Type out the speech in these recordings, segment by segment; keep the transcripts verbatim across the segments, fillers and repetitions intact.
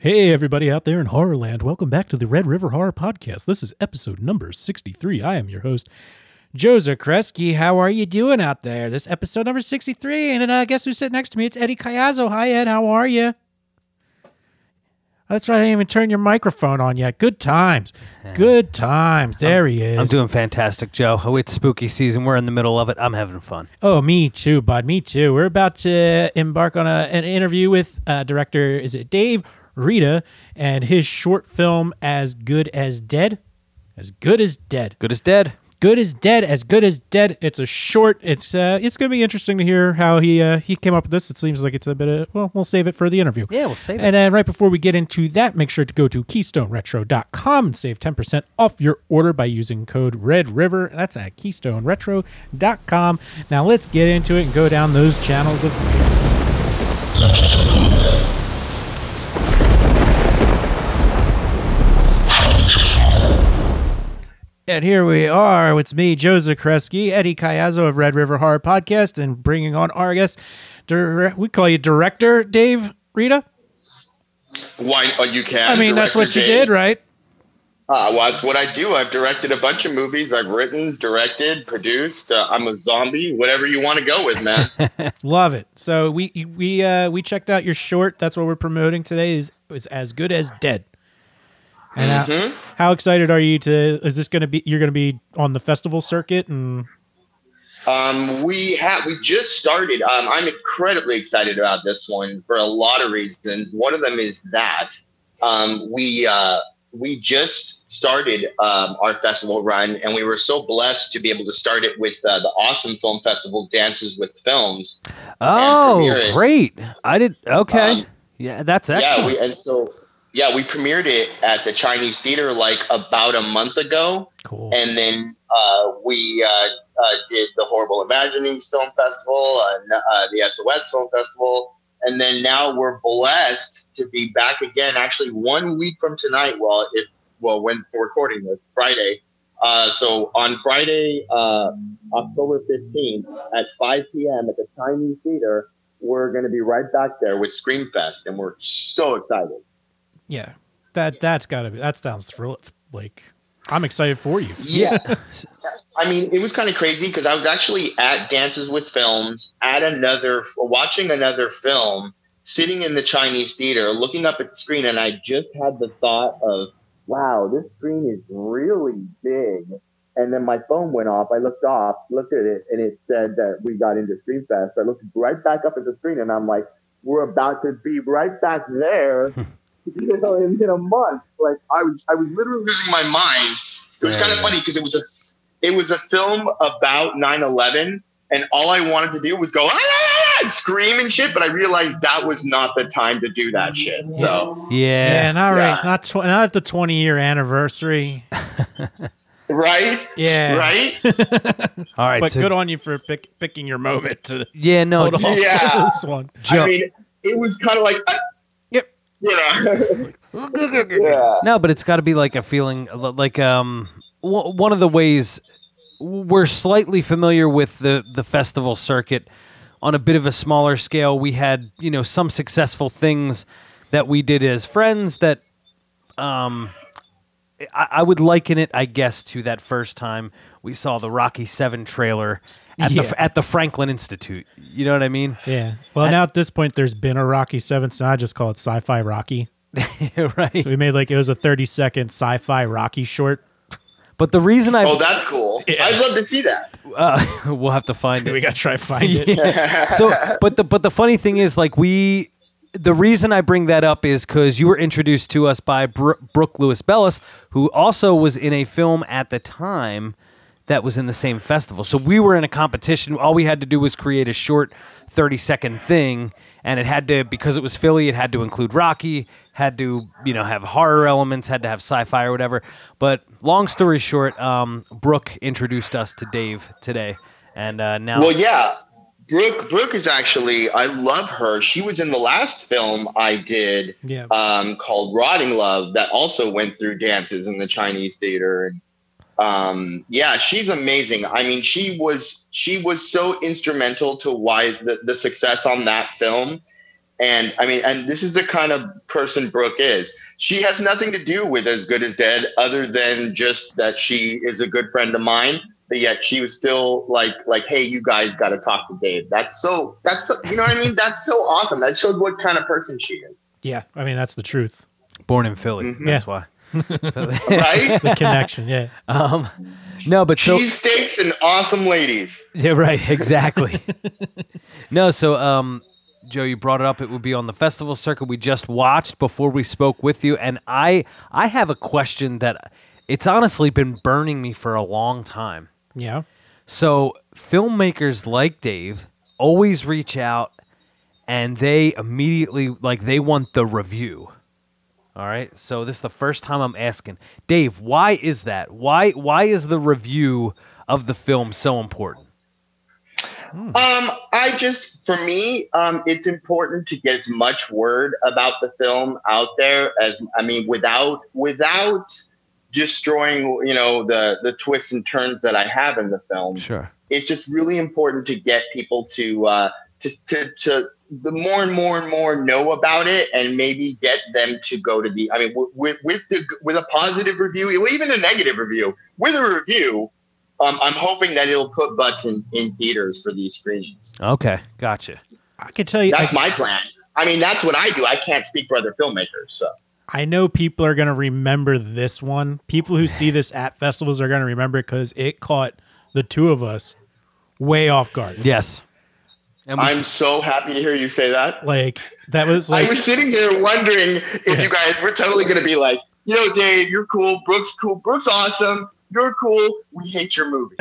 Hey everybody out there in Horrorland, welcome back to the Red River Horror Podcast. This is episode number sixty-three. I am your host, Joe Zakrzewski. How are you doing out there? This episode number sixty-three, and uh, guess who's sitting next to me? It's Eddie Chiazzo. Hi Ed, how are you? That's right, I didn't even turn your microphone on yet. Good times. Good times. There I'm, he is. I'm doing fantastic, Joe. Oh, it's spooky season. We're in the middle of it. I'm having fun. Oh, me too, bud. Me too. We're about to embark on a, an interview with uh, director, is it Dave Rita, and his short film, As Good as Dead. As Good as Dead. Good as Dead. Good as Dead. As Good as Dead. It's a short. It's uh, it's going to be interesting to hear how he uh, he came up with this. It seems like it's a bit of, well, we'll save it for the interview. Yeah, we'll save it. And then right before we get into that, make sure to go to Keystone Retro dot com and save ten percent off your order by using code Red River. That's at Keystone Retro dot com. Now let's get into it and go down those channels of... And here we are. It's me, Joe Zakrzewski, Eddie Chiazzo of Red River Horror Podcast, and bringing on our guest, dir- we call you Director Dave Rita? Why, uh, you can. I mean, Director that's what Dave. You did, right? Uh, well, that's what I do. I've directed a bunch of movies. I've written, directed, produced. Uh, I'm a zombie. Whatever you want to go with, man. Love it. So we we uh, we checked out your short. That's what we're promoting today is, is As Good as Dead. And how, mm-hmm. how excited are you to, is this going to be, you're going to be on the festival circuit? And um, we have, we just started. Um, I'm incredibly excited about this one for a lot of reasons. One of them is that um, we, uh, we just started um, our festival run, and we were so blessed to be able to start it with uh, the awesome film festival, Dances with Films. Oh, great. I did. Okay. Um, yeah, that's excellent. Yeah, we, and so... Yeah, we premiered it at the Chinese Theater like about a month ago. Cool. And then uh, we uh, uh, did the Horrible Imagining Film Festival, uh, uh, the S O S Film Festival. And then now we're blessed to be back again, actually one week from tonight, well, if, well when we're recording this, Friday. Uh, so on Friday, uh, October fifteenth at five p.m. at the Chinese Theater, we're going to be right back there with Scream Fest. And we're so excited. Yeah, that that's gotta be. That sounds thrilling. Like, I'm excited for you. Yeah, I mean, it was kind of crazy because I was actually at Dances with Films, at another, watching another film, sitting in the Chinese Theater, looking up at the screen, and I just had the thought of, "Wow, this screen is really big." And then my phone went off. I looked off, looked at it, and it said that we got into Scream Fest. I looked right back up at the screen, and I'm like, "We're about to be right back there." You know, in, in a month, like I was, I was literally losing my mind. It was kind of funny because it was a, it was a film about nine eleven, and all I wanted to do was go ah, ah, ah, scream and shit. But I realized that was not the time to do that shit. So yeah, yeah not right, yeah. not tw- not at the twenty year anniversary, right? Yeah, right. All right, but so good on you for pick, picking your moment. To yeah, no, hold on yeah. This one. I mean, it was kind of like. Ah, yeah. yeah. No, but it's got to be like a feeling like um w- one of the ways we're slightly familiar with the, the festival circuit on a bit of a smaller scale. We had, you know, some successful things that we did as friends that um I, I would liken it, I guess, to that first time we saw the Rocky seven trailer at yeah. the at the Franklin Institute. You know what I mean? Yeah. Well, at, now at this point, there's been a Rocky seven, so I just call it Sci-Fi Rocky. Right. So we made like, it was a thirty second Sci-Fi Rocky short. But the reason I... Oh, that's cool. Yeah. I'd love to see that. Uh, we'll have to find it. We got to try to find it. Yeah. So, but the But the funny thing is, like, we... The reason I bring that up is because you were introduced to us by Bro- Brooke Lewis Bellis, who also was in a film at the time that was in the same festival. So we were in a competition. All we had to do was create a short thirty second thing, and it had to, because it was Philly, it had to include Rocky, had to, you know, have horror elements, had to have sci-fi or whatever. But long story short, um, Brooke introduced us to Dave today, and uh, now. Well, yeah. Brooke, Brooke is actually, I love her. She was in the last film I did yeah. um, called Rotting Love that also went through dances in the Chinese Theater. And um, yeah, she's amazing. I mean, she was she was so instrumental to why the, the success on that film. And I mean, and this is the kind of person Brooke is. She has nothing to do with As Good as Dead other than just that she is a good friend of mine. But yet she was still like, like, hey, you guys got to talk to Dave. That's so, that's, so, you know what I mean? That's so awesome. That showed what kind of person she is. Yeah. I mean, that's the truth. Born in Philly. Mm-hmm. That's yeah. why. Right? The connection. Yeah. Um, no, but so. Cheese steaks and awesome ladies. Yeah, right. Exactly. No, so, um, Joe, you brought it up. It would be on the festival circuit. We just watched before we spoke with you. And I, I have a question that it's honestly been burning me for a long time. Yeah. So filmmakers like Dave always reach out and they immediately, like, they want the review. All right. So this is the first time I'm asking. Dave, why is that? Why why is the review of the film so important? Hmm. Um, I just, for me, um, it's important to get as much word about the film out there as, I mean, without, without destroying, you know, the, the twists and turns that I have in the film. Sure. It's just really important to get people to, uh, to, to, to the more and more and more know about it and maybe get them to go to the, I mean, w- with, with the, with a positive review, even a negative review, with a review, Um, I'm hoping that it'll put butts in, in theaters for these screenings. Okay, gotcha. I can tell you... That's I, my plan. I mean, that's what I do. I can't speak for other filmmakers, so... I know people are going to remember this one. People who see this at festivals are going to remember it because it caught the two of us way off guard. Yes. And we, I'm so happy to hear you say that. Like, that was like... I was sitting here wondering if yeah. you guys were totally going to be like, you know, Dave, you're cool. Brooke's cool. Brooke's awesome. You're cool. We hate your movie.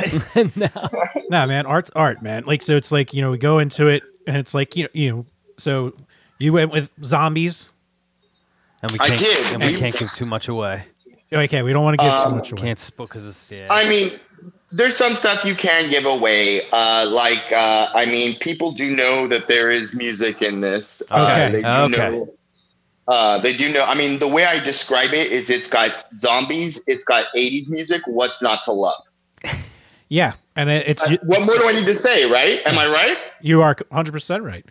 no, nah, man. Art's art, man. Like, so it's like, you know, we go into it and it's like, you know, you know, so you went with zombies. And we can't, I did. And we, we can't give too much away. Okay. We don't want to give um, too much away. Can't spoil because it's, yeah. I mean, there's some stuff you can give away. Uh, like, uh, I mean, people do know that there is music in this. Okay. Uh, they do okay. know. Uh, they do know. I mean, the way I describe it is it's got zombies. It's got eighties music. What's not to love? Yeah. And it, it's. Uh, what more do I need to say, right? Am I right? You are one hundred percent right.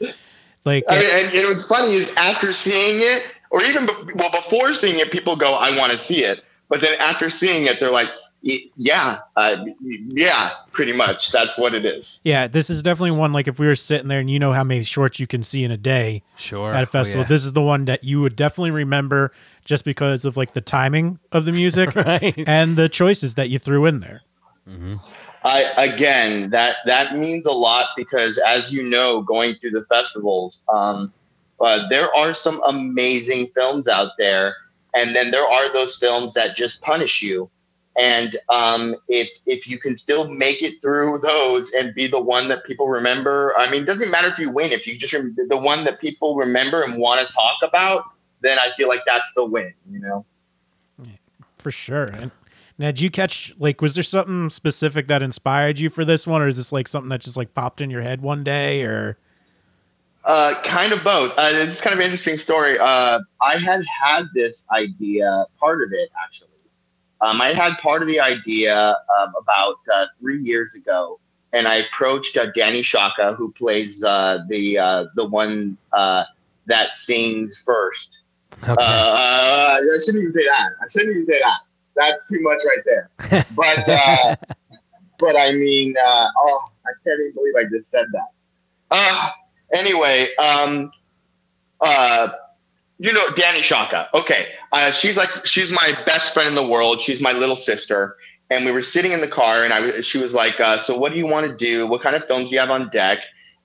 Like, I mean, and, and what's funny is after seeing it, or even be- well, before seeing it, people go, I want to see it. But then after seeing it, they're like, yeah, uh, yeah, pretty much. That's what it is. Yeah, this is definitely one, like if we were sitting there and you know how many shorts you can see in a day sure. at a festival, oh, yeah. this is the one that you would definitely remember just because of like the timing of the music right. and the choices that you threw in there. Mm-hmm. I, again, that, that means a lot because as you know, going through the festivals, um, uh, there are some amazing films out there. And then there are those films that just punish you. And um, if if you can still make it through those and be the one that people remember, I mean, it doesn't matter if you win. If you just remember the one that people remember and want to talk about, then I feel like that's the win, you know? For sure. And now, did you catch, like, was there something specific that inspired you for this one? Or is this, like, something that just, like, popped in your head one day or... Uh, kind of both. Uh, it's kind of an interesting story. Uh, I had had this idea, part of it, actually. Um, I had part of the idea um, about uh, three years ago, and I approached uh, Danny Shaka, who plays uh, the uh, the one uh, that sings first. Okay. Uh, I shouldn't even say that. I shouldn't even say that. That's too much right there. But uh, but I mean, uh, oh, I can't even believe I just said that. Uh, anyway, um, uh. You know, Danny Shaka. Okay. Uh, she's like, she's my best friend in the world. She's my little sister. And we were sitting in the car and I, she was like, uh, so what do you want to do? What kind of films do you have on deck?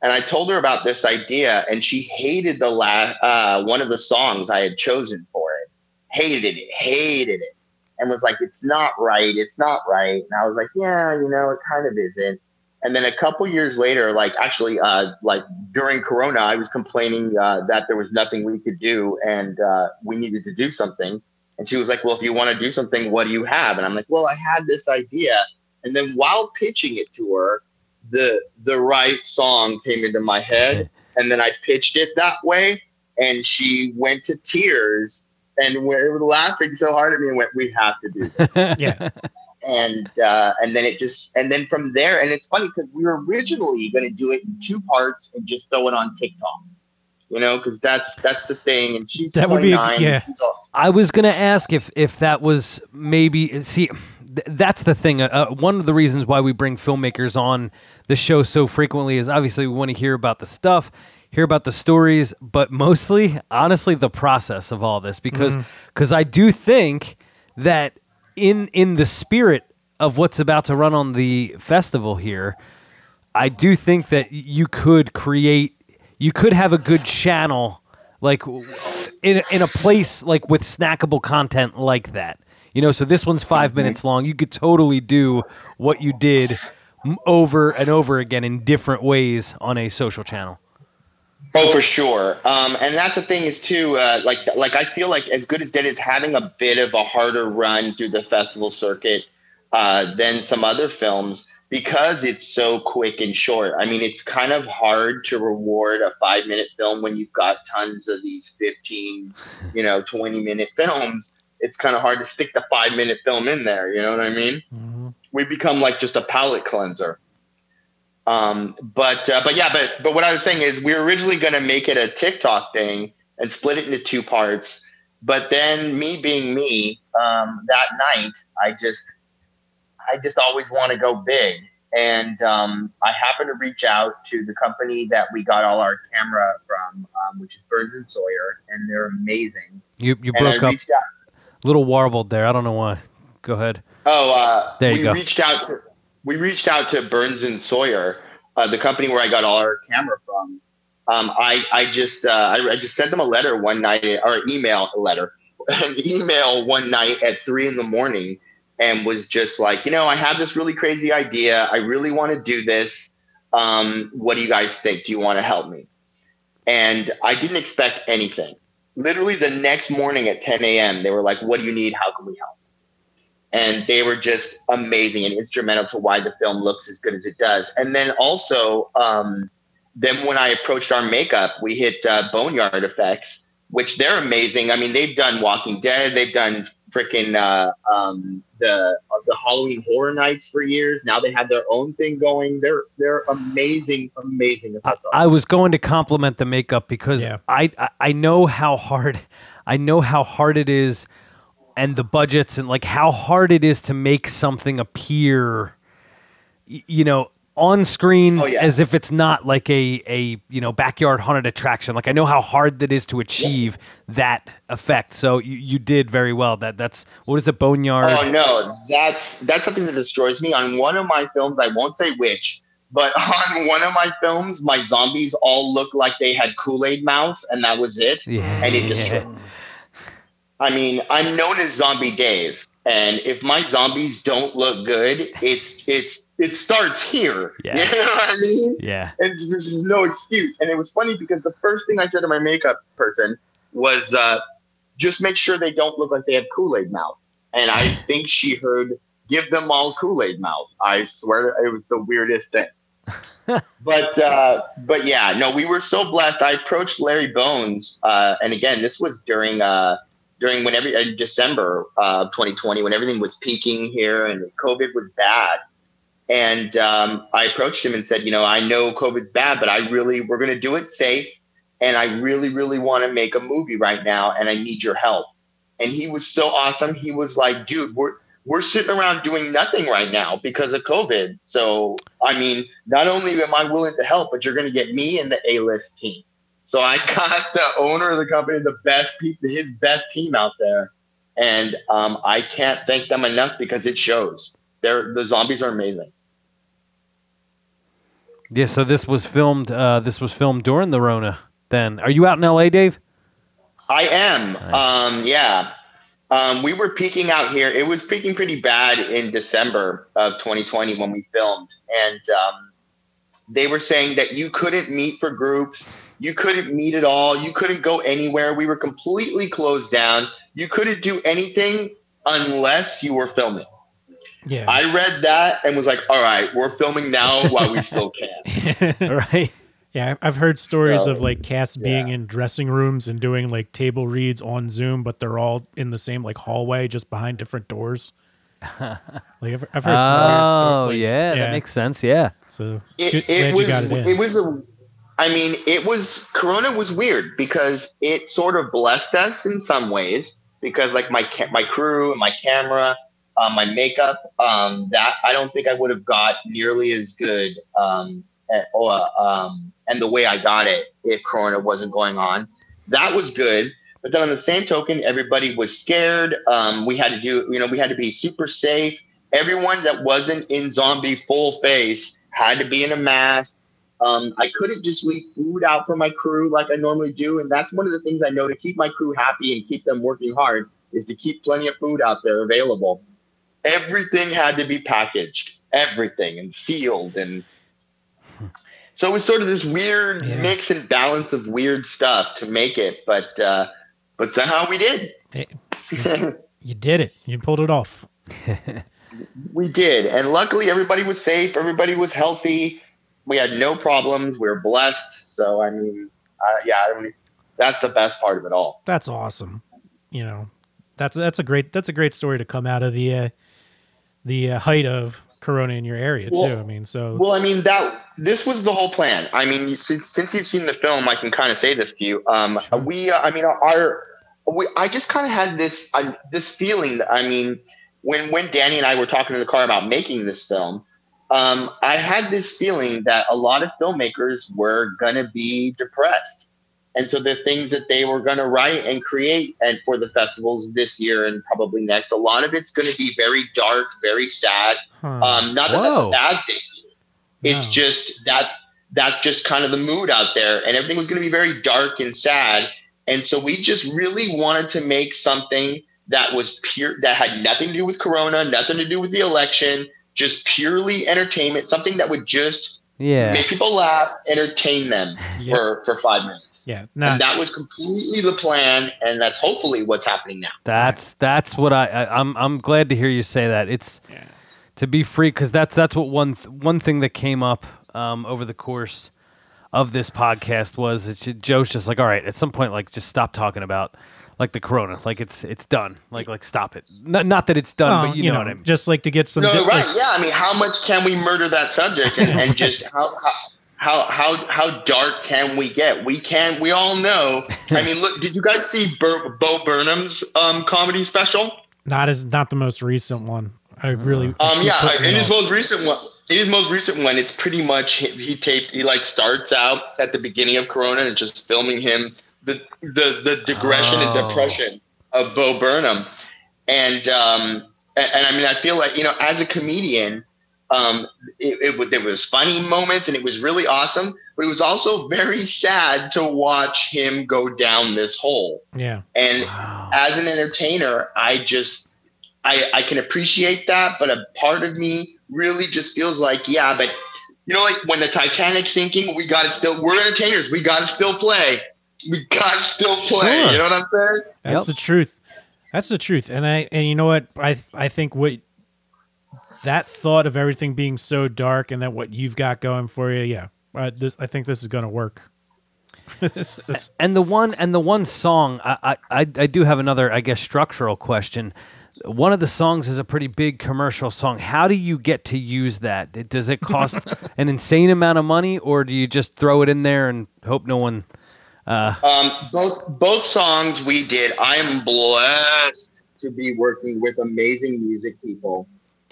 And I told her about this idea and she hated the last, uh, one of the songs I had chosen for it. Hated it, hated it. And was like, it's not right. It's not right. And I was like, yeah, you know, it kind of isn't. And then a couple years later, like actually, uh, like during Corona, I was complaining uh, that there was nothing we could do and uh, we needed to do something. And she was like, well, if you want to do something, what do you have? And I'm like, well, I had this idea. And then while pitching it to her, the the right song came into my head. And then I pitched it that way. And she went to tears and were laughing so hard at me and went, we have to do this. Yeah. And uh, and then it just and then from there. And it's funny because we were originally going to do it in two parts and just throw it on TikTok. you know, because that's that's the thing. And she's that would be a, yeah. I was gonna ask if if that was maybe see. Th- that's the thing. Uh, one of the reasons why we bring filmmakers on the show so frequently is obviously we want to hear about the stuff, hear about the stories, but mostly, honestly, the process of all this, because because mm-hmm. I do think that in in the spirit of what's about to run on the festival here, I do think that you could create, you could have a good channel, like in in a place like with snackable content like that. You know, so this one's five minutes long. You could totally do what you did over and over again in different ways on a social channel. Oh, for sure. Um, and that's the thing is, too, uh, like, like I feel like As Good as Dead is having a bit of a harder run through the festival circuit uh, than some other films because it's so quick and short. I mean, it's kind of hard to reward a five-minute film when you've got tons of these fifteen, you know, twenty-minute films. It's kind of hard to stick the five-minute film in there. You know what I mean? Mm-hmm. We become like just a palate cleanser. Um, but uh, but yeah, but but what I was saying is we were originally going to make it a TikTok thing and split it into two parts. But then me being me, um, that night, I just I just always want to go big. And um, I happened to reach out to the company that we got all our camera from, um, which is Birns and Sawyer, and they're amazing. You you broke and I up. Reached out. Little warbled there. I don't know why. Go ahead. Oh, uh, there you we go. reached out. To, we reached out to Birns and Sawyer, uh, the company where I got all our camera from. Um, I I just uh, I, I just sent them a letter one night, or an email a letter, an email one night at three in the morning, and was just like, you know, I have this really crazy idea. I really want to do this. Um, what do you guys think? Do you want to help me? And I didn't expect anything. Literally the next morning at ten a.m., they were like, what do you need? How can we help? And they were just amazing and instrumental to why the film looks as good as it does. And then also, um, then when I approached our makeup, we hit uh, Boneyard Effects, which they're amazing. I mean, they've done Walking Dead. They've done freaking uh, um, the uh, the Halloween Horror Nights for years. Now they have their own thing going. They're they're amazing, amazing. I, I was going to compliment the makeup because yeah. I, I I know how hard I know how hard it is, and the budgets and like how hard it is to make something appear, you know, on screen oh, yeah. as if it's not like a, a, you know, backyard haunted attraction. Like I know how hard that is to achieve yeah. that effect. So you, you did very well. That that's, what is it? Boneyard? Oh no, that's, that's something that destroys me. On one of my films, I won't say which, but on one of my films, my zombies all looked like they had Kool-Aid mouth and that was it. Yeah. And it destroyed me. I mean, I'm known as Zombie Dave. And if my zombies don't look good, it's it's it starts here. Yeah. You know what I mean? Yeah. And there's no excuse. And it was funny because the first thing I said to my makeup person was, uh, just make sure they don't look like they have Kool-Aid mouth. And I think she heard, give them all Kool-Aid mouth. I swear it was the weirdest thing. but uh, but yeah, no, we were so blessed. I approached Larry Bones. Uh, and again, this was during uh, – During whenever in December of uh, twenty twenty, when everything was peaking here and COVID was bad, and um, I approached him and said, you know, I know COVID's bad, but I really we're going to do it safe, and I really, really want to make a movie right now, and I need your help. And he was so awesome. He was like, dude, we're we're sitting around doing nothing right now because of COVID. So I mean, not only am I willing to help, but you're going to get me and the A-list team. So I got the owner of the company, the best people, his best team out there, and um, I can't thank them enough because it shows. They're, the zombies are amazing. Yeah. So this was filmed. Uh, this was filmed during the Rona. Then, are you out in L A, Dave? I am. Nice. Um, yeah. Um, we were peaking out here. It was peaking pretty bad in December of twenty twenty when we filmed, and um, they were saying that you couldn't meet for groups. You couldn't meet at all. You couldn't go anywhere. We were completely closed down. You couldn't do anything unless you were filming. Yeah. I read that and was like, all right, we're filming now while we still can. Right. Yeah, I've heard stories so, of like casts yeah. being in dressing rooms and doing like table reads on Zoom, but they're all in the same like hallway just behind different doors. Like I've, I've heard some oh, weird stories. Oh, like, yeah, yeah, that makes sense. Yeah. So it, good, it was it, it was a I mean, it was, Corona was weird because it sort of blessed us in some ways because like my, my crew, my camera, uh, my makeup, um, that I don't think I would have got nearly as good, um, at, uh, um, and the way I got it, if Corona wasn't going on, that was good. But then on the same token, everybody was scared. Um, we had to do, you know, we had to be super safe. Everyone that wasn't in zombie full face had to be in a mask. Um, I couldn't just leave food out for my crew like I normally do. And that's one of the things I know to keep my crew happy and keep them working hard is to keep plenty of food out there available. Everything had to be packaged, everything, and sealed. And so it was sort of this weird yeah. mix and balance of weird stuff to make it. But, uh, but somehow we did. You did it. You pulled it off. We did. And luckily everybody was safe. Everybody was healthy. We had no problems. We were blessed. So, I mean, uh, yeah, I mean, that's the best part of it all. That's awesome. You know, that's, that's a great, that's a great story to come out of the, uh, the uh, height of Corona in your area well, too. I mean, so, well, I mean that this was the whole plan. I mean, since, since you've seen the film, I can kind of say this to you. Um, sure. we, uh, I mean, our, we, I just kind of had this, uh, this feeling that, I mean, when, when Danny and I were talking in the car about making this film, Um, I had this feeling that a lot of filmmakers were going to be depressed. And so the things that they were going to write and create and for the festivals this year and probably next, a lot of it's going to be very dark, very sad. Huh. Um, not that Whoa. That's a bad thing. It's no. just that that's just kind of the mood out there. And everything was going to be very dark and sad. And so we just really wanted to make something that was pure, that had nothing to do with Corona, nothing to do with the election. Just purely entertainment, something that would just yeah. make people laugh, entertain them yep. for, for five minutes. Yeah, nah. And that was completely the plan, and that's hopefully what's happening now. That's that's what I, I I'm I'm glad to hear you say that. It's yeah. to be free because that's that's what one one thing that came up um, over the course of this podcast was that Joe's just like, all right, at some point, like just stop talking about. Like the Corona, like it's it's done. Like like stop it. Not not that it's done, oh, but you, you know, know what I mean. Just like to get some. No, di- right? Like, yeah, I mean, how much can we murder that subject, and, and just how how how how dark can we get? We can. We all know. I mean, look, did you guys see Bur- Bo Burnham's um, comedy special? Not as not the most recent one. I really. Um. I yeah, I, in his most recent one, in his most recent one, it's pretty much he, he taped. He like starts out at the beginning of Corona and just filming him. The, the the digression oh. and depression of Bo Burnham, and um and, and I mean I feel like you know as a comedian, um it, it there was funny moments and it was really awesome, but it was also very sad to watch him go down this hole. Yeah, and wow. as an entertainer, I just I I can appreciate that, but a part of me really just feels like yeah, but you know like when the Titanic's sinking, we got to still we're entertainers, we got to still play. We got to still play. Sure. You know what I'm saying? That's yep. the truth. That's the truth. And I and you know what I I think what that thought of everything being so dark and that what you've got going for you, yeah. Uh, this, I think this is going to work. it's, it's, and the one and the one song I, I I do have another I guess structural question. One of the songs is a pretty big commercial song. How do you get to use that? Does it cost an insane amount of money, or do you just throw it in there and hope no one? Uh, um, both both songs we did. I am blessed to be working with amazing music people,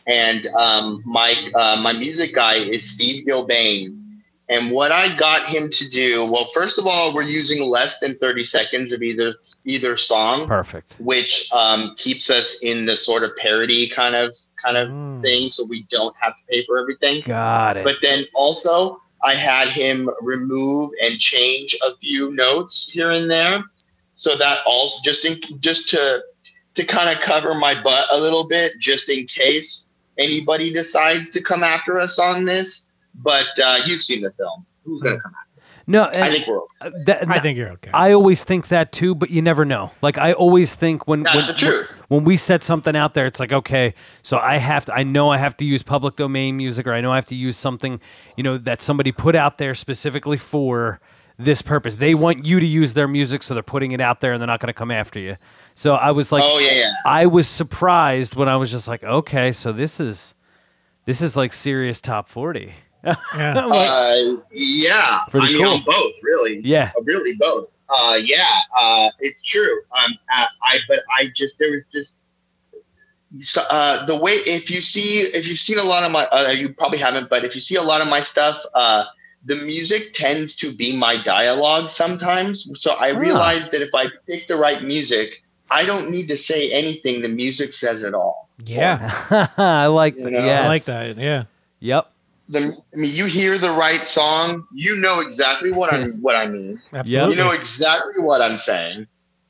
and um, my uh, my music guy is Steve Gilbane. And what I got him to do, well, first of all, we're using less than thirty seconds of either either song. Perfect. Which um, keeps us in the sort of parody kind of kind of mm. thing, so we don't have to pay for everything. Got it. But then also. I had him remove and change a few notes here and there, so that all just in, just to to kind of cover my butt a little bit, just in case anybody decides to come after us on this. But uh, you've seen the film; who's gonna come after? No, I think we're. Okay. That, I think you're okay. I always think that too, but you never know. Like I always think when That's when, the truth. when we set something out there, it's like okay, so I have to. I know I have to use public domain music, or I know I have to use something, you know, that somebody put out there specifically for this purpose. They want you to use their music, so they're putting it out there, and they're not going to come after you. So I was like, oh yeah, yeah. I was surprised when I was just like, okay, so this is this is like serious top forty. Yeah, uh, yeah. I mean, cool. I'm both, really. Yeah, really both. Uh, yeah, uh, it's true. Um, I, I, but I just there was just uh, the way if you see if you've seen a lot of my uh, you probably haven't, but if you see a lot of my stuff, uh, the music tends to be my dialogue sometimes. So I ah. realized that if I pick the right music, I don't need to say anything. The music says it all. Yeah, or, I like that. Know? Yes. I like that. Yeah. Yep. The, I mean, you hear the right song, you know exactly what I what I mean. Absolutely. You know exactly what I'm saying.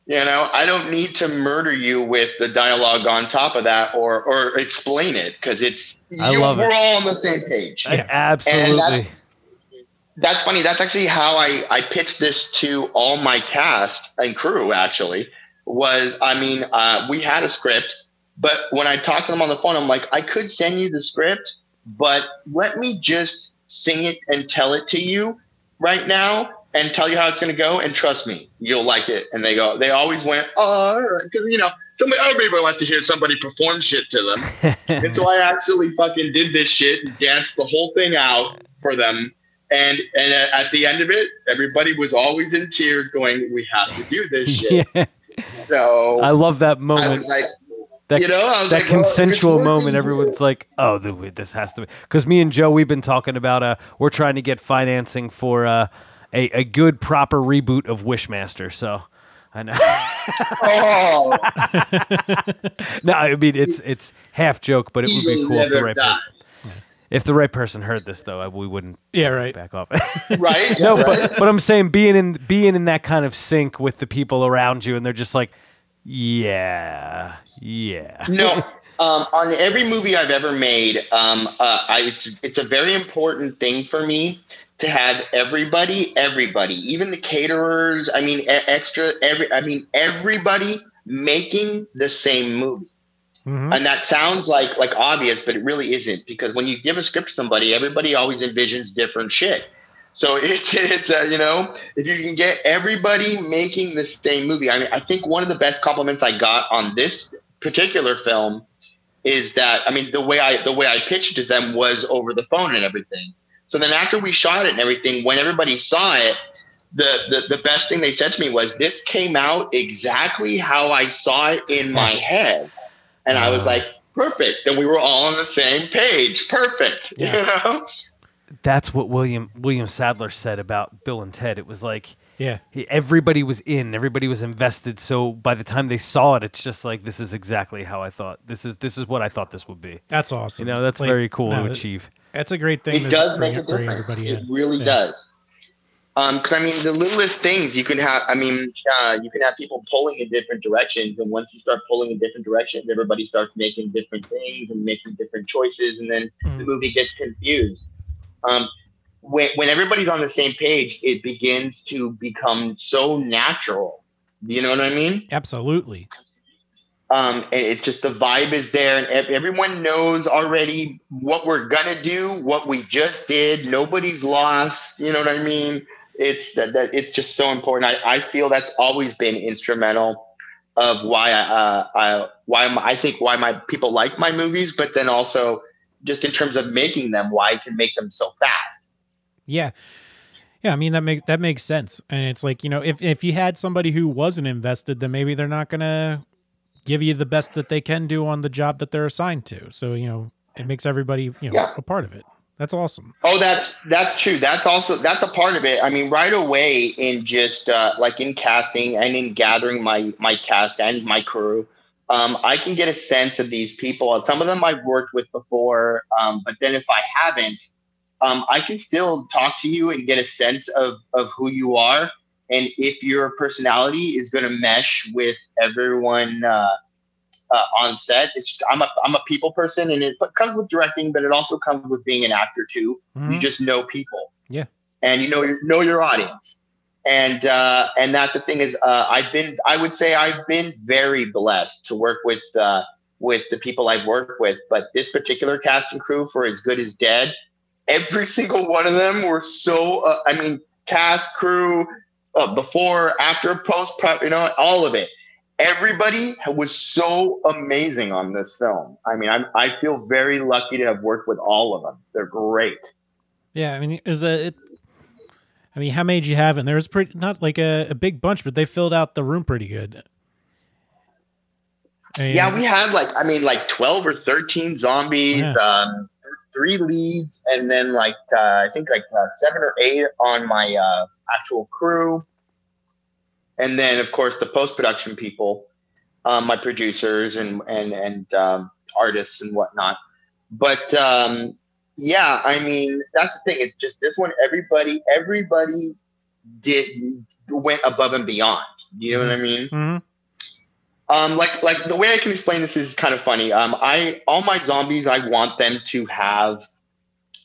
You know, I don't need to murder you with the dialogue on top of that, or or explain it because it's you, I love we're it. all on the same page. Yeah. Absolutely. And that's, that's funny. That's actually how I I pitched this to all my cast and crew. Actually, was I mean uh, we had a script, but when I talked to them on the phone, I'm like, I could send you the script. But let me just sing it and tell it to you right now and tell you how it's going to go. And trust me, you'll like it. And they go, they always went, oh, because, you know, somebody, everybody wants to hear somebody perform shit to them. And so I actually fucking did this shit and danced the whole thing out for them. And and at the end of it, everybody was always in tears going, we have to do this shit. Yeah. So I love that moment. I was like, That, you know, that like, consensual well, moment, everyone's like, oh, this has to be. Because me and Joe, we've been talking about, uh, we're trying to get financing for uh, a, a good, proper reboot of Wishmaster. So I know. oh. No, I mean, it's it's half joke, but it would be cool if the right die. person. If the right person heard this, though, I, we wouldn't yeah, right. back off. right? No, yeah, but, right? but I'm saying being in being in that kind of sync with the people around you, and they're just like, Yeah, yeah. no, um, on every movie I've ever made, um, uh, I, it's, it's a very important thing for me to have everybody, everybody, even the caterers. I mean, extra. Every, I mean, everybody making the same movie, mm-hmm. and that sounds like like obvious, but it really isn't because when you give a script to somebody, everybody always envisions different shit. So it's, it's uh, you know, if you can get everybody making the same movie. I mean, I think one of the best compliments I got on this particular film is that, I mean, the way I the way I pitched it to them was over the phone and everything. So then after we shot it and everything, when everybody saw it, the, the, the best thing they said to me was, this came out exactly how I saw it in my head. And I was like, perfect. And we were all on the same page. Perfect. Yeah. You know? That's what William William Sadler said about Bill and Ted. It was like, yeah, everybody was in, everybody was invested. So by the time they saw it, it's just like, this is exactly how I thought. This is this is what I thought this would be. That's awesome. You know, that's like, very cool no, to achieve. That's a great thing. It does bring, make a difference. It in. really yeah. does. Um, 'cause I mean, the littlest things you can have. I mean, uh, you can have people pulling in different directions, and once you start pulling in different directions, everybody starts making different things and making different choices, and then mm. the movie gets confused. Um, when, when everybody's on the same page, it begins to become so natural. You know what I mean? Absolutely. Um, and it's just the vibe is there, and everyone knows already what we're gonna do, what we just did. Nobody's lost. You know what I mean? It's that, that it's just so important. I, I feel that's always been instrumental of why I, uh, I why I'm, I think why my people like my movies, but then also. Just in terms of making them, why I can make them so fast. Yeah. Yeah. I mean, that makes, that makes sense. And it's like, you know, if, if you had somebody who wasn't invested, then maybe they're not going to give you the best that they can do on the job that they're assigned to. So, you know, it makes everybody, you know, yeah. a part of it. That's awesome. Oh, that's, that's true. That's also, that's a part of it. I mean, right away in just uh, like in casting and in gathering my, my cast and my crew, Um, I can get a sense of these people. Some of them I've worked with before, um, but then if I haven't, um, I can still talk to you and get a sense of, of who you are and if your personality is going to mesh with everyone uh, uh, on set. It's just I'm a I'm a people person, and it comes with directing, but it also comes with being an actor too. Mm-hmm. You just know people, yeah, and you know you know your audience. And uh, and that's the thing is uh, I've been I would say I've been very blessed to work with uh, with the people I've worked with. But this particular cast and crew for As Good as Dead, every single one of them were so uh, I mean, cast, crew, uh, before, after, post, prep, you know, all of it. Everybody was so amazing on this film. I mean, I I feel very lucky to have worked with all of them. They're great. Yeah, I mean, there's a. It, I mean, how many did you have? And there was pretty not like a, a big bunch, but they filled out the room pretty good. I mean, yeah, we had like I mean, like twelve or thirteen zombies, yeah. um, three leads, and then like uh, I think like uh, seven or eight on my uh, actual crew, and then of course the post production people, um, my producers and and and um, artists and whatnot. But um, yeah, I mean, that's the thing. It's just this one. Everybody, everybody did went above and beyond. You know what I mean? Mm-hmm. Um, like, like the way I can explain this is kind of funny. Um, I all my zombies, I want them to have.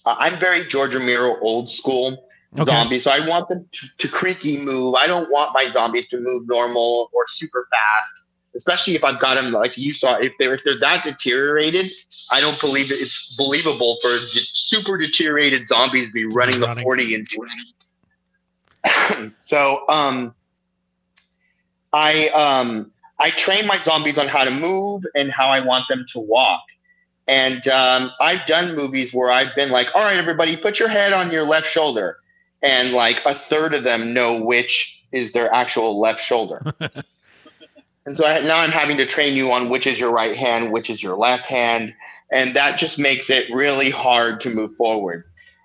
Uh, I'm very George Romero old school okay. zombie, so I want them to, to creaky move. I don't want my zombies to move normal or super fast, especially if I've got them like you saw. If they're if they're that deteriorated, I don't believe that it's believable for super deteriorated zombies to be running the forty and twenty. So, um, I um. I train my zombies on how to move and how I want them to walk. And um, I've done movies where I've been like, all right, everybody, put your head on your left shoulder. And like a third of them know which is their actual left shoulder. And so I, now I'm having to train you on which is your right hand, which is your left hand. And that just makes it really hard to move forward.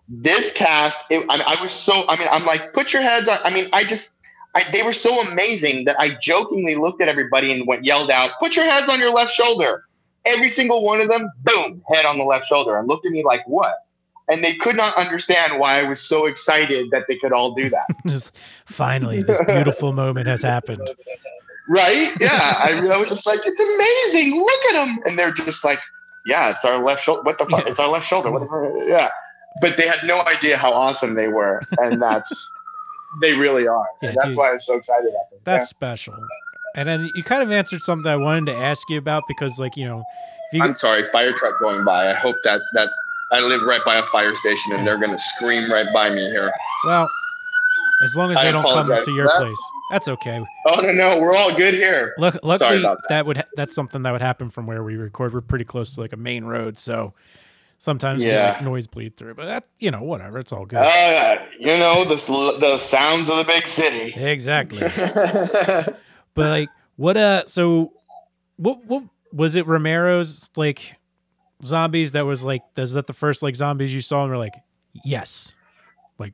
This cast, it, I, I was so, I mean, I'm like, put your heads on. I mean, I just, I, they were so amazing that I jokingly looked at everybody and went yelled out, put your heads on your left shoulder. Every single one of them, boom, head on the left shoulder. And looked at me like, what? And they could not understand why I was so excited that they could all do that. Just, finally, this beautiful moment has happened. Right? Yeah. I, I was just like, it's amazing. Look at them. And they're just like, yeah, it's our left shoulder. What the fuck? Yeah. It's our left shoulder. What the yeah. But they had no idea how awesome they were. And that's... They really are. Yeah, that's dude, why I'm so excited about them. That's yeah. special. And then you kind of answered something I wanted to ask you about because, like, you know, if you I'm could... sorry, fire truck going by. I hope that that I live right by a fire station and yeah. they're going to scream right by me here. Well, as long as I they don't come to your that. place, that's okay. Oh no, no, we're all good here. Look, luckily sorry about that. that would ha- that's something that would happen from where we record. We're pretty close to like a main road, so. Sometimes yeah. we like noise bleed through, but that you know, whatever, it's all good. Uh, you know, the the sounds of the big city. Exactly. But like, what? Uh, so, what? What was it? Romero's like zombies. That was like, is that the first like zombies you saw and were like, yes, like,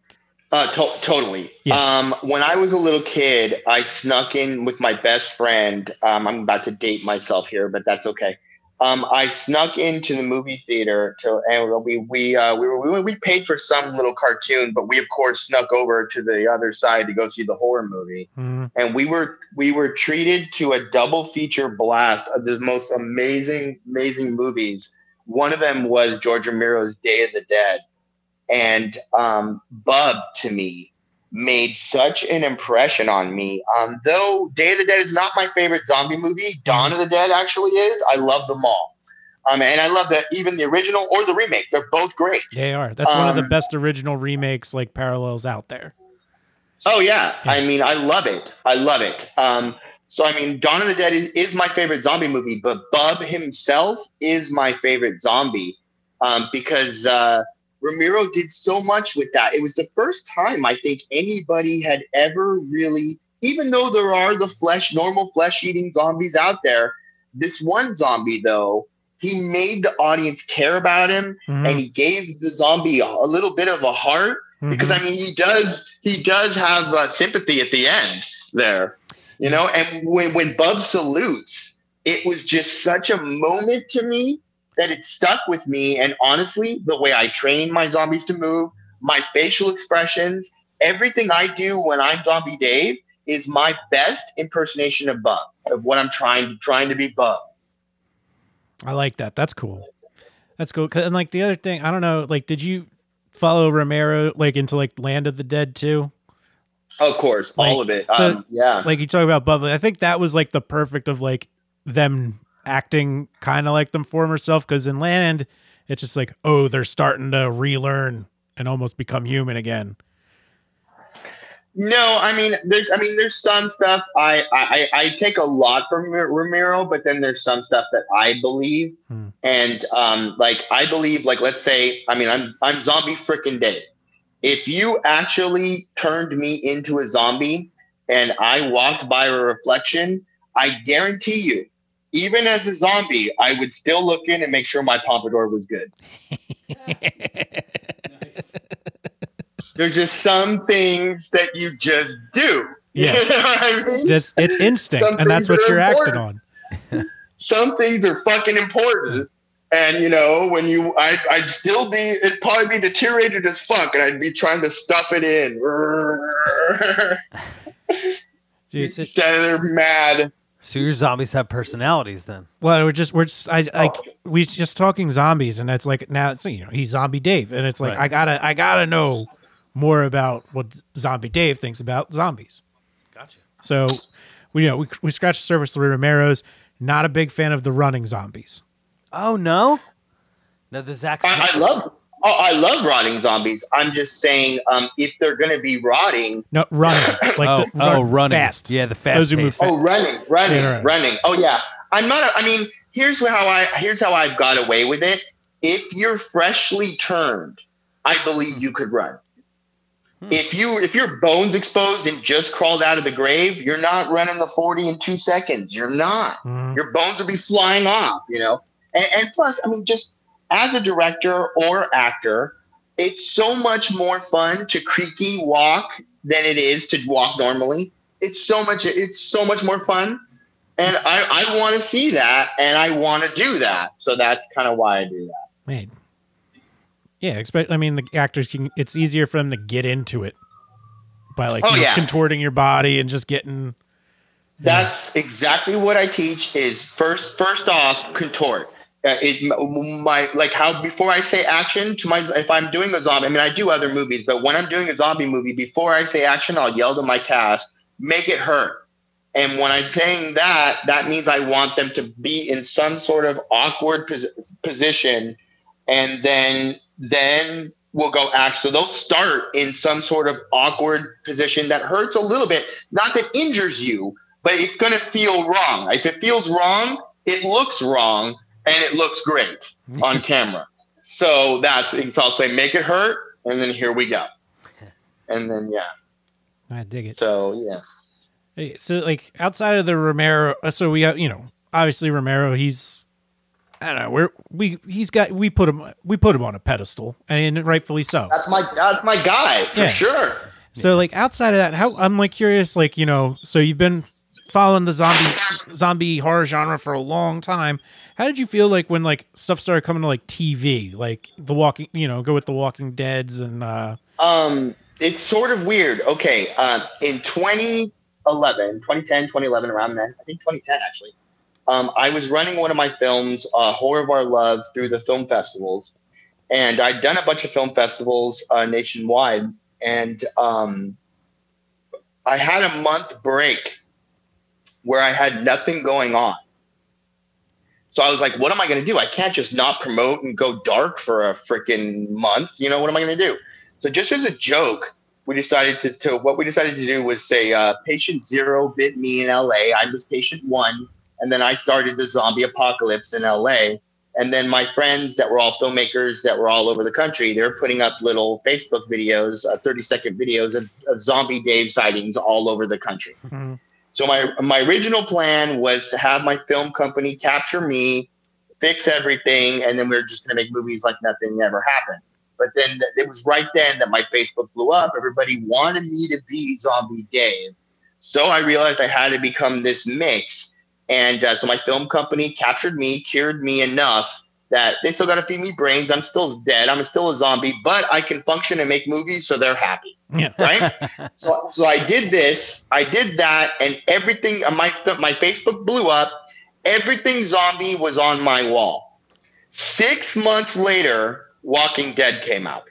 uh, to- totally. Yeah. Um, when I was a little kid, I snuck in with my best friend. Um, I'm about to date myself here, but that's okay. Um, I snuck into the movie theater to, and we we uh, we, were, we we paid for some little cartoon, but we of course snuck over to the other side to go see the horror movie. Mm-hmm. And we were we were treated to a double feature blast of the most amazing amazing movies. One of them was George Romero's Day of the Dead, and um, Bub to me made such an impression on me. Um, though Day of the Dead is not my favorite zombie movie, Dawn of the Dead actually is. I love them all. Um, and I love that even the original or the remake, they're both great. They are. That's um, one of the best original remakes, like parallels out there. Oh yeah. yeah. I mean, I love it. I love it. Um, so, I mean, Dawn of the Dead is, is my favorite zombie movie, but Bub himself is my favorite zombie. Um, because, uh, Romero did so much with that. It was the first time I think anybody had ever really, even though there are the flesh, normal flesh-eating zombies out there, this one zombie, though, he made the audience care about him, mm-hmm. and he gave the zombie a, a little bit of a heart, mm-hmm. because, I mean, he does he does have uh, sympathy at the end there, you know? And when, when Bub salutes, it was just such a moment to me that it stuck with me. And honestly, the way I train my zombies to move, my facial expressions, everything I do when I'm Zombie Dave is my best impersonation of Bub, of what I'm trying, trying to be Bub. I like that. That's cool. That's cool. And like the other thing, I don't know, like, did you follow Romero like into like Land of the Dead too? Of course. Like, all of it. So, um, yeah. Like you talk about Bub, I think that was like the perfect of like them acting kind of like them former self, because in Land it's just like, oh, they're starting to relearn and almost become human again. No, I mean there's I mean there's some stuff I I, I take a lot from Romero, but then there's some stuff that I believe, hmm. and um like I believe like let's say I mean I'm I'm zombie frickin' Dave. If you actually turned me into a zombie and I walked by a reflection, I guarantee you, even as a zombie, I would still look in and make sure my pompadour was good. Nice. There's just some things that you just do. Yeah. You know what I mean? Just, it's instinct, some and that's what you're important. acting on. Some things are fucking important. And, you know, when you, I, I'd still be, it'd probably be deteriorated as fuck, and I'd be trying to stuff it in. Jeez, instead of they're mad. So your zombies have personalities then? Well, we're just we're just I like oh. we just talking zombies, and it's like now it's you know he's Zombie Dave, and it's like right. I gotta I gotta know more about what Zombie Dave thinks about zombies. Gotcha. So we you know we we scratched the surface. Larry Romero's not a big fan of the running zombies. Oh no, no the Zach. I, I love oh I love rotting zombies. I'm just saying um if they're gonna be rotting, no running like oh, the, oh run running fast yeah the fast those who move fast. oh running running yeah, right. running oh yeah I'm not a, I mean here's how I here's how I've got away with it. If you're freshly turned, I believe you could run. Hmm. If you if your bones exposed and just crawled out of the grave, you're not running the forty in two seconds. You're not. Hmm. Your bones would be flying off. You know. And, and plus, I mean, just as a director or actor, it's so much more fun to creaky walk than it is to walk normally. It's so much, it's so much more fun. And I, I want to see that, and I want to do that. So that's kind of why I do that. Right. Yeah. Expect, I mean, the actors can, it's easier for them to get into it by like oh, yeah. contorting your body and just getting. That's yeah. exactly what I teach is first, first off, contort. Uh, it, my like how before I say action to my if I'm doing a zombie, I mean I do other movies, but when I'm doing a zombie movie, before I say action, I'll yell to my cast, make it hurt. And when I'm saying that, that means I want them to be in some sort of awkward pos- position, and then then we'll go act. So they'll start in some sort of awkward position that hurts a little bit, not that injures you, but it's going to feel wrong. If it feels wrong, it looks wrong. And it looks great on camera. So that's, it's also make it hurt, and then here we go. And then, yeah. I dig it. So, yes. Yeah. Hey, so, like, outside of the Romero, so we got, you know, obviously Romero, he's, I don't know, we're, we, he's got, we put him, we put him on a pedestal, and rightfully so. That's my, that's my guy, for yeah. sure. So, yeah. like, outside of that, how, I'm, like, curious, like, you know, so you've been following the zombie zombie horror genre for a long time. How did you feel like when like stuff started coming to like T V, like the Walking, you know, go with the Walking Deads and uh um it's sort of weird. Okay, um uh, in twenty eleven, twenty ten, twenty eleven around then, I think twenty ten actually. Um I was running one of my films, uh Horror of Our Love, through the film festivals, and I'd done a bunch of film festivals uh nationwide, and um I had a month break where I had nothing going on. So I was like, what am I going to do? I can't just not promote and go dark for a freaking month. You know, what am I going to do? So just as a joke, we decided to, to what we decided to do was say uh, patient zero bit me in L A. I was patient one. And then I started the zombie apocalypse in L A. And then my friends that were all filmmakers that were all over the country, they were putting up little Facebook videos, uh, thirty second videos of, of zombie Dave sightings all over the country. Mm-hmm. So my, my original plan was to have my film company capture me, fix everything, and then we were just going to make movies like nothing ever happened. But then th- it was right then that my Facebook blew up. Everybody wanted me to be Zombie Dave. So I realized I had to become this mix. And uh, so my film company captured me, cured me enough that they still got to feed me brains. I'm still dead. I'm still a zombie, but I can function and make movies, so they're happy. Yeah. Right? So, so I did this, I did that, and everything, my, my Facebook blew up. Everything zombie was on my wall. Six months later, Walking Dead came out.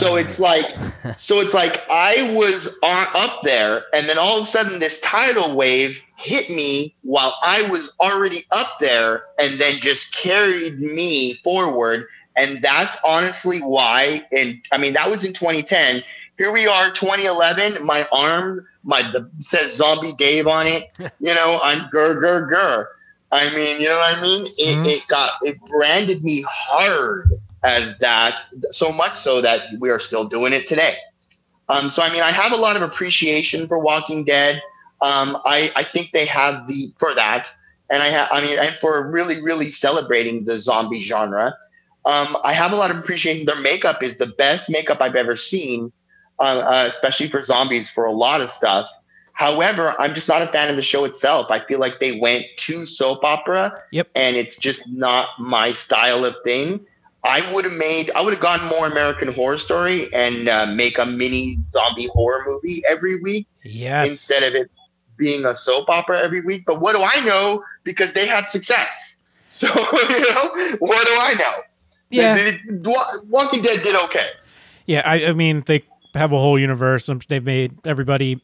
So it's like, so it's like I was on, up there, and then all of a sudden this tidal wave hit me while I was already up there, and then just carried me forward. And that's honestly why. And I mean, that was in twenty ten. Here we are, twenty eleven. My arm, my the, says Zombie Dave on it. You know, I'm gur gur gur. I mean, you know what I mean? It, mm-hmm. it got it branded me hard. as that, so much so that we are still doing it today. Um, so, I mean, I have a lot of appreciation for Walking Dead. Um, I, I think they have the, for that. And I ha- I mean, and for really, really celebrating the zombie genre. Um, I have a lot of appreciation. Their makeup is the best makeup I've ever seen, uh, uh, especially for zombies, for a lot of stuff. However, I'm just not a fan of the show itself. I feel like they went to soap opera, yep. and it's just not my style of thing. I would have made, I would have gone more American Horror Story and uh, make a mini zombie horror movie every week, yes. instead of it being a soap opera every week. But what do I know? Because they had success. So, you know, what do I know? Yeah. They, they, they, Walking Dead did okay. Yeah, I, I mean, they have a whole universe. They've made everybody...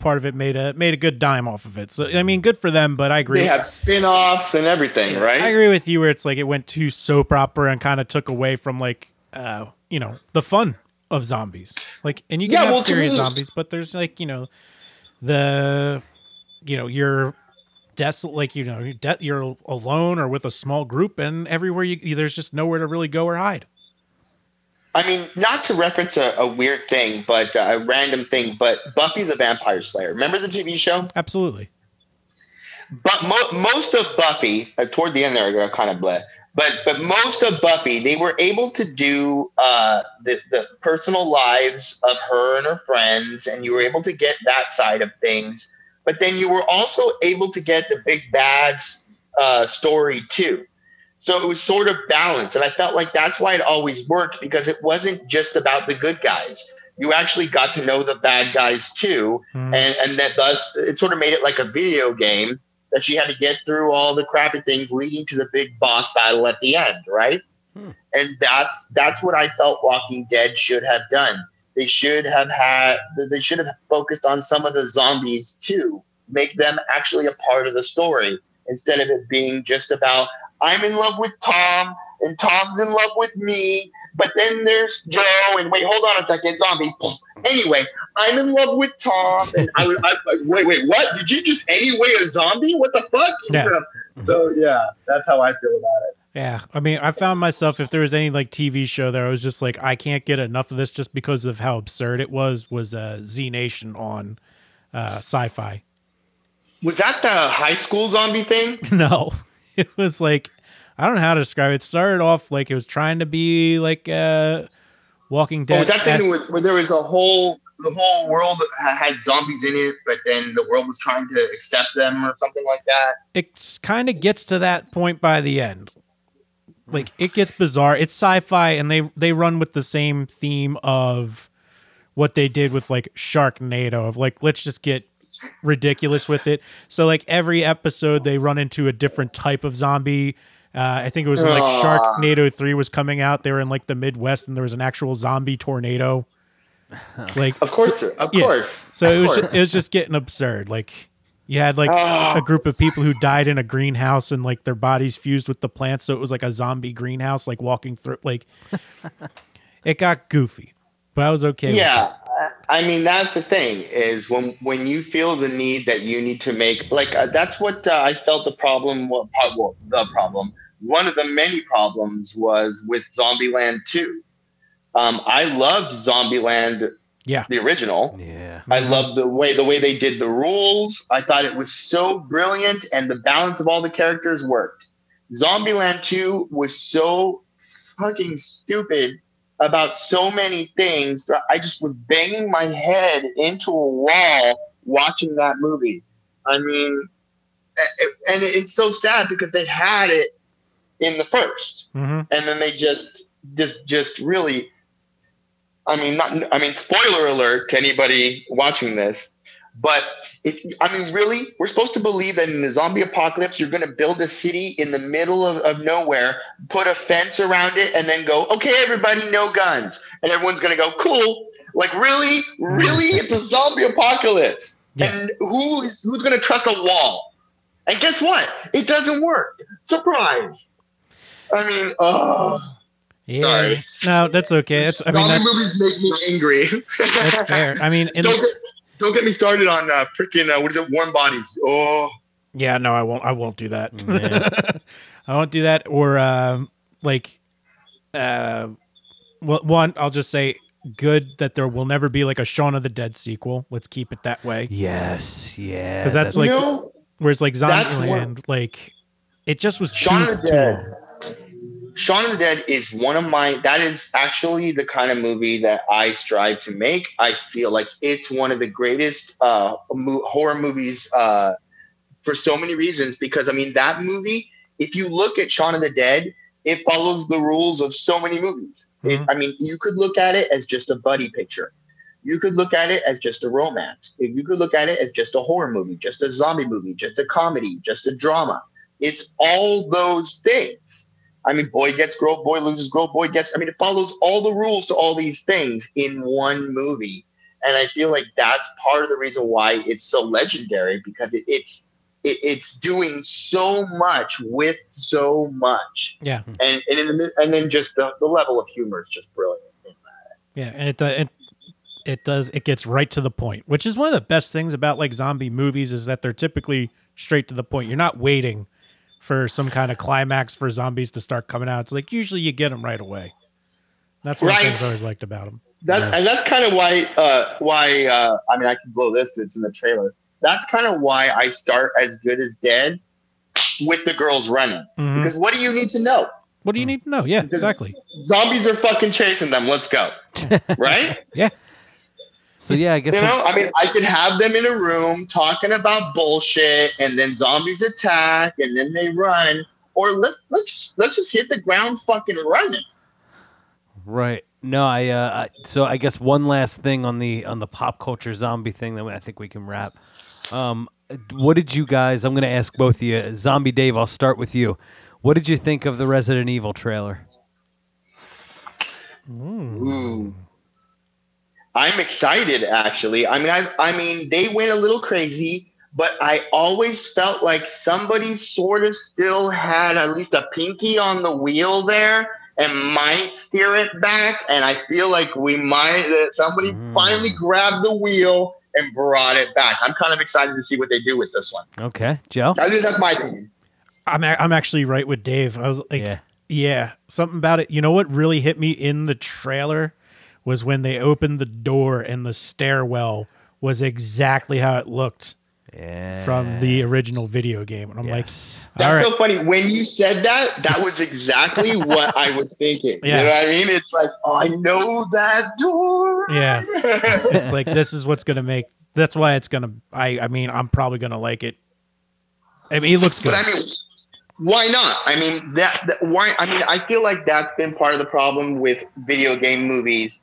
part of it made a made a good dime off of it. So, I mean, good for them, but I agree. They have spin-offs and everything, yeah, right? I agree with you where it's like it went to soap opera and kind of took away from, like, uh, you know, the fun of zombies. Like, and you can yeah, have well, serious me- zombies, but there's, like, you know, the, you know, you're desolate, like, you know, you're, de- you're alone or with a small group, and everywhere you, there's just nowhere to really go or hide. I mean, not to reference a, a weird thing, but uh, a random thing, but Buffy the Vampire Slayer. Remember the T V show? Absolutely. But mo- most of Buffy, uh, toward the end there, I got kind of bleh, but but most of Buffy, they were able to do uh, the, the personal lives of her and her friends, and you were able to get that side of things. But then you were also able to get the big bad's uh, story, too. So it was sort of balanced, and I felt like that's why it always worked, because it wasn't just about the good guys. You actually got to know the bad guys too, mm. and, and that thus it sort of made it like a video game that she had to get through all the crappy things leading to the big boss battle at the end, right? Mm. And that's that's what I felt Walking Dead should have done. They should have had they should have focused on some of the zombies too, make them actually a part of the story instead of it being just about, I'm in love with Tom, and Tom's in love with me, but then there's Joe, and wait, hold on a second, zombie. Anyway, I'm in love with Tom, and I was wait, wait, what? Did you just anyway a zombie? What the fuck? Yeah. So, yeah, that's how I feel about it. Yeah, I mean, I found myself, if there was any, like, T V show that I was just like, I can't get enough of this just because of how absurd it was, was uh, Z Nation on uh, Sci-Fi. Was that the high school zombie thing? No. It was like, I don't know how to describe it. It started off like it was trying to be like uh, Walking Dead. Oh, that thing was, where there was a whole, the whole world had zombies in it, but then the world was trying to accept them or something like that. It kind of gets to that point by the end. Like, it gets bizarre. It's sci-fi, and they, they run with the same theme of what they did with, like, Sharknado, of like, let's just get ridiculous with it. So, like, every episode they run into a different type of zombie. uh I think it was like Sharknado three was coming out. They were in, like, the Midwest, and there was an actual zombie tornado. Like, of course, so, of yeah. course. So of it was course. Just, it was just getting absurd. Like, you had like oh. a group of people who died in a greenhouse, and, like, their bodies fused with the plants, so it was like a zombie greenhouse, like, walking through. Like, it got goofy, but I was okay. Yeah. With it. I mean, that's the thing, is when when you feel the need that you need to make, like, uh, that's what uh, I felt the problem, well, well, the problem, one of the many problems was with Zombieland two. Um, I loved Zombieland, yeah. the original. Yeah. I loved the way, the way they did the rules. I thought it was so brilliant, and the balance of all the characters worked. Zombieland two was so fucking stupid about so many things. I just was banging my head into a wall watching that movie. I mean, and it's so sad because they had it in the first, mm-hmm. and then they just, just, just really. I mean, not. I mean, spoiler alert to anybody watching this, but if I mean, really, we're supposed to believe that in the zombie apocalypse, you're going to build a city in the middle of, of nowhere, put a fence around it, and then go, okay, everybody, no guns. And everyone's going to go, cool. Like, really? Really? It's a zombie apocalypse. Yeah. And who is, who's going to trust a wall? And guess what? It doesn't work. Surprise. I mean, oh. Yeah. Sorry. No, that's okay. That's, I mean, zombie that, movies make me angry. That's fair. I mean, in the... Don't get me started on uh, freaking, uh, what is it, Warm Bodies. Oh. Yeah, no, I won't. I won't do that. I won't do that. Or, um, like, uh, well, one, I'll just say good that there will never be like a Shaun of the Dead sequel. Let's keep it that way. Yes, yeah. Because that's, that's like, you know, whereas like Zombieland, like it just was Shaun of the Dead. Shaun of the Dead is one of my, that is actually the kind of movie that I strive to make. I feel like it's one of the greatest uh, mo- horror movies uh, for so many reasons. Because, I mean, that movie, if you look at Shaun of the Dead, it follows the rules of so many movies. Mm-hmm. It, I mean, you could look at it as just a buddy picture. You could look at it as just a romance. You could look at it as just a horror movie, just a zombie movie, just a comedy, just a drama. It's all those things. I mean, boy gets girl, boy loses girl, boy gets... I mean, it follows all the rules to all these things in one movie. And I feel like that's part of the reason why it's so legendary, because it, it's it, it's doing so much with so much. Yeah. And and, in the, and then just the, the level of humor is just brilliant. Yeah, and it, uh, it it does... It gets right to the point, which is one of the best things about like zombie movies, is that they're typically straight to the point. You're not waiting for some kind of climax for zombies to start coming out. It's like, usually you get them right away. That's one right. of the things I always liked about them. That, yeah. And that's kind of why, uh, why uh, I mean, I can blow this. It's in the trailer. That's kind of why I start As Good as Dead with the girls running. Mm-hmm. Because what do you need to know? What do you need to know? Yeah, because exactly. Zombies are fucking chasing them. Let's go. Right? Yeah. So yeah, I guess you know. I mean, I could have them in a room talking about bullshit, and then zombies attack, and then they run. Or let's let's just, let's just hit the ground fucking running. Right. No, I. Uh, I so I guess one last thing on the on the pop culture zombie thing that I think we can wrap. Um, what did you guys? I'm gonna ask both of you. Zombie Dave, I'll start with you. What did you think of the Resident Evil trailer? Mm. Ooh. I'm excited, actually. I mean, I, I mean, they went a little crazy, but I always felt like somebody sort of still had at least a pinky on the wheel there and might steer it back. And I feel like we might, that somebody mm. finally grabbed the wheel and brought it back. I'm kind of excited to see what they do with this one. Okay, Joe? I think that's my opinion. I'm, a- I'm actually right with Dave. I was like, yeah. yeah, something about it. You know what really hit me in the trailer was when they opened the door and the stairwell was exactly how it looked yeah. from the original video game. And I'm yes. like, that's right. So funny. When you said that, that was exactly what I was thinking. Yeah. You know what I mean? It's like, oh, I know that door. Yeah. It's like, this is what's going to make, that's why it's going to, I I mean, I'm probably going to like it. I mean, it looks good. But I mean, why not? I mean, that, that why, I mean, I feel like that's been part of the problem with video game movies.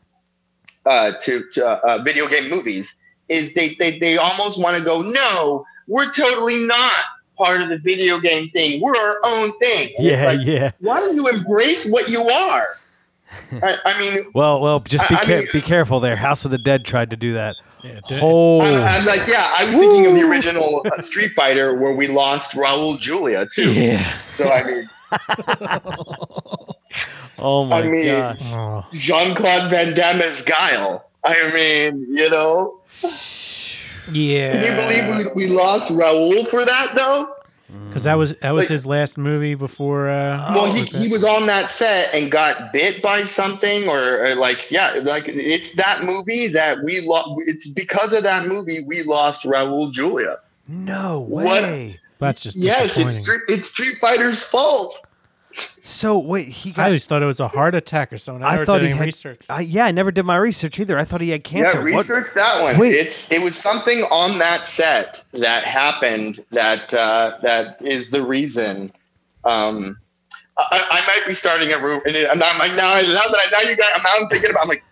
Uh, to, to uh, uh, video game movies is they they, they almost want to go, no, we're totally not part of the video game thing. We're our own thing. And yeah, like, yeah. Why don't you embrace what you are? I, I mean, well, well, just be I, ca- I mean, be careful there. House of the Dead tried to do that. Yeah, oh, I, I'm like, yeah, I was Woo! thinking of the original uh, Street Fighter where we lost Raul Julia too. Yeah. So I mean. Oh my I mean, gosh. Oh. Jean-Claude Van Damme as Guile. I mean, you know. Yeah. Can you believe we, we lost Raul for that though? Because that was that was like, his last movie before. Uh, well, he, he was on that set and got bit by something, or, or like yeah, like it's that movie that we lost. It's because of that movie we lost Raul Julia. No way. What? That's just yes. It's it's Street Fighter's fault. So wait, he got, I always thought it was a heart attack or something. I, I never thought did he any had, research. Uh, yeah, I never did my research either. I thought he had cancer. Yeah, research what? that one. Wait. It's it was something on that set that happened that uh, that is the reason. Um, I, I might be starting a room, and I'm like now, now that I now you guys, I'm now I'm thinking about. I'm like,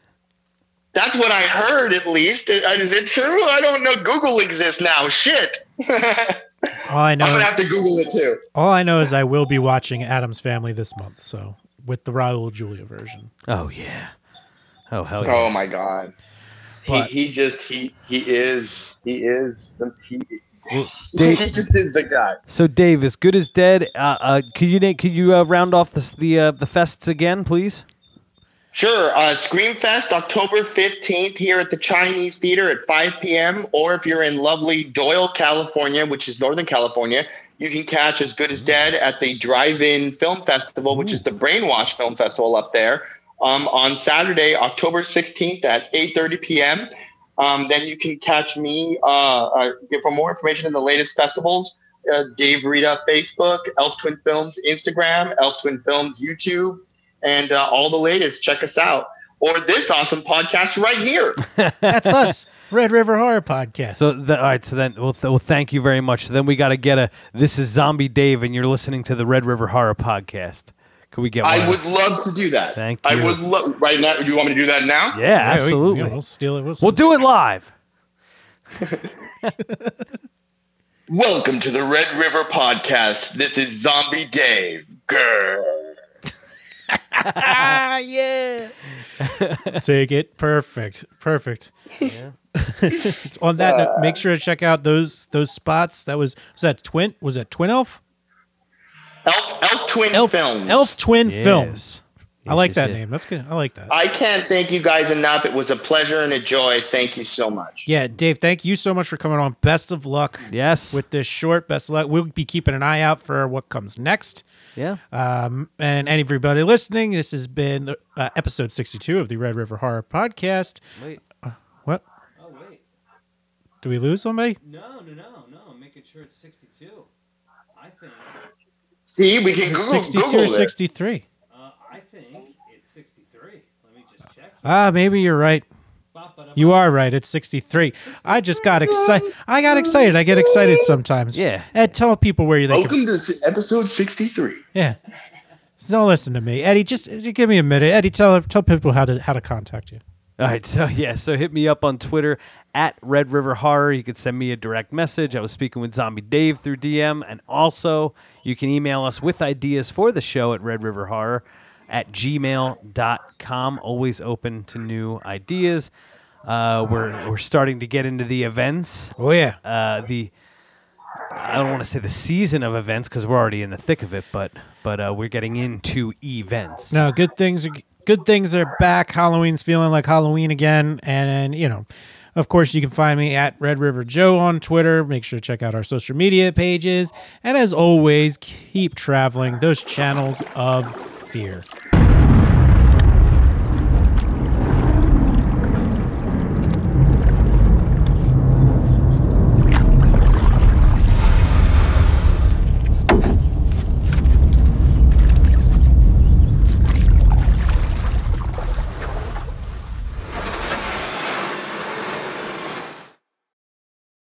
that's what I heard. At least is it true? I don't know. Google exists now. Shit. All I know I'm gonna is, have to Google it too. All I know is I will be watching Addams Family this month, so with the Raul Julia version. Oh yeah. Oh hell yeah. Oh my god. But, he, he just he he is he is the he, well, Dave, he just is the guy. So Dave, As Good as Dead. Uh, uh, could you could you uh, round off the the uh, the fests again, please? Sure. Uh, Scream Fest, October fifteenth here at the Chinese Theater at five p.m. Or if you're in lovely Doyle, California, which is Northern California, you can catch As Good as Dead at the Drive-In Film Festival, which Ooh. Is the Brainwash Film Festival up there, um, on Saturday, October sixteenth at eight thirty p.m. Um, then you can catch me uh, uh, for more information in the latest festivals. Uh, Dave Rita Facebook, Elf Twin Films Instagram, Elf Twin Films YouTube, and uh, all the latest. Check us out. Or this awesome podcast right here. That's us, Red River Horror Podcast. So, the, all right. So then, well, th- well, thank you very much. So then we got to get a. This is Zombie Dave, and you're listening to the Red River Horror Podcast. Could we get? One? I would love to do that. Thank you. I would love right now. Do you want me to do that now? Yeah, yeah absolutely. We, yeah, we'll steal it. We'll, steal we'll do it live. Welcome to the Red River Podcast. This is Zombie Dave. Grr. Yeah. Take it. Perfect. Perfect. Yeah. On that uh, note, make sure to check out those those spots. That was was that Twin was that Twin Elf? Elf Elf Twin Elf, Films. Elf Twin yes. Films. Yes, I like yes, that yes. name. That's good. I like that. I can't thank you guys enough. It was a pleasure and a joy. Thank you so much. Yeah, Dave, thank you so much for coming on. Best of luck. Yes. With this short, best of luck. We'll be keeping an eye out for what comes next. Yeah. Um, and everybody listening, this has been uh, episode sixty-two of the Red River Horror Podcast. Wait. Uh, what? Oh, wait. Did we lose somebody? No, no, no, no. I'm making sure it's sixty-two. I think. See, we can Google, sixty-two Google it. sixty-two or sixty-three? I think it's sixty-three. Let me just check. Ah, uh, maybe you're right. You are right. It's sixty-three. I just got excited. I got excited. I get excited sometimes. Yeah. Ed, tell people where you think. Welcome can- to episode sixty-three. Yeah. So don't listen to me, Eddie. Just, just give me a minute, Eddie. Tell tell people how to how to contact you. All right, so yeah, so hit me up on Twitter at Red River Horror. You can send me a direct message. I was speaking with Zombie Dave through D M, and also you can email us with ideas for the show at Red River Horror at gmail dot com. Always open to new ideas. Uh, we're we're starting to get into the events. Oh yeah, uh, the I don't want to say the season of events because we're already in the thick of it, but but uh, we're getting into events. No, good things. Are, Good things are back. Halloween's feeling like Halloween again. And, you know, of course, you can find me at Red River Joe on Twitter. Make sure to check out our social media pages. And as always, keep traveling those channels of fear.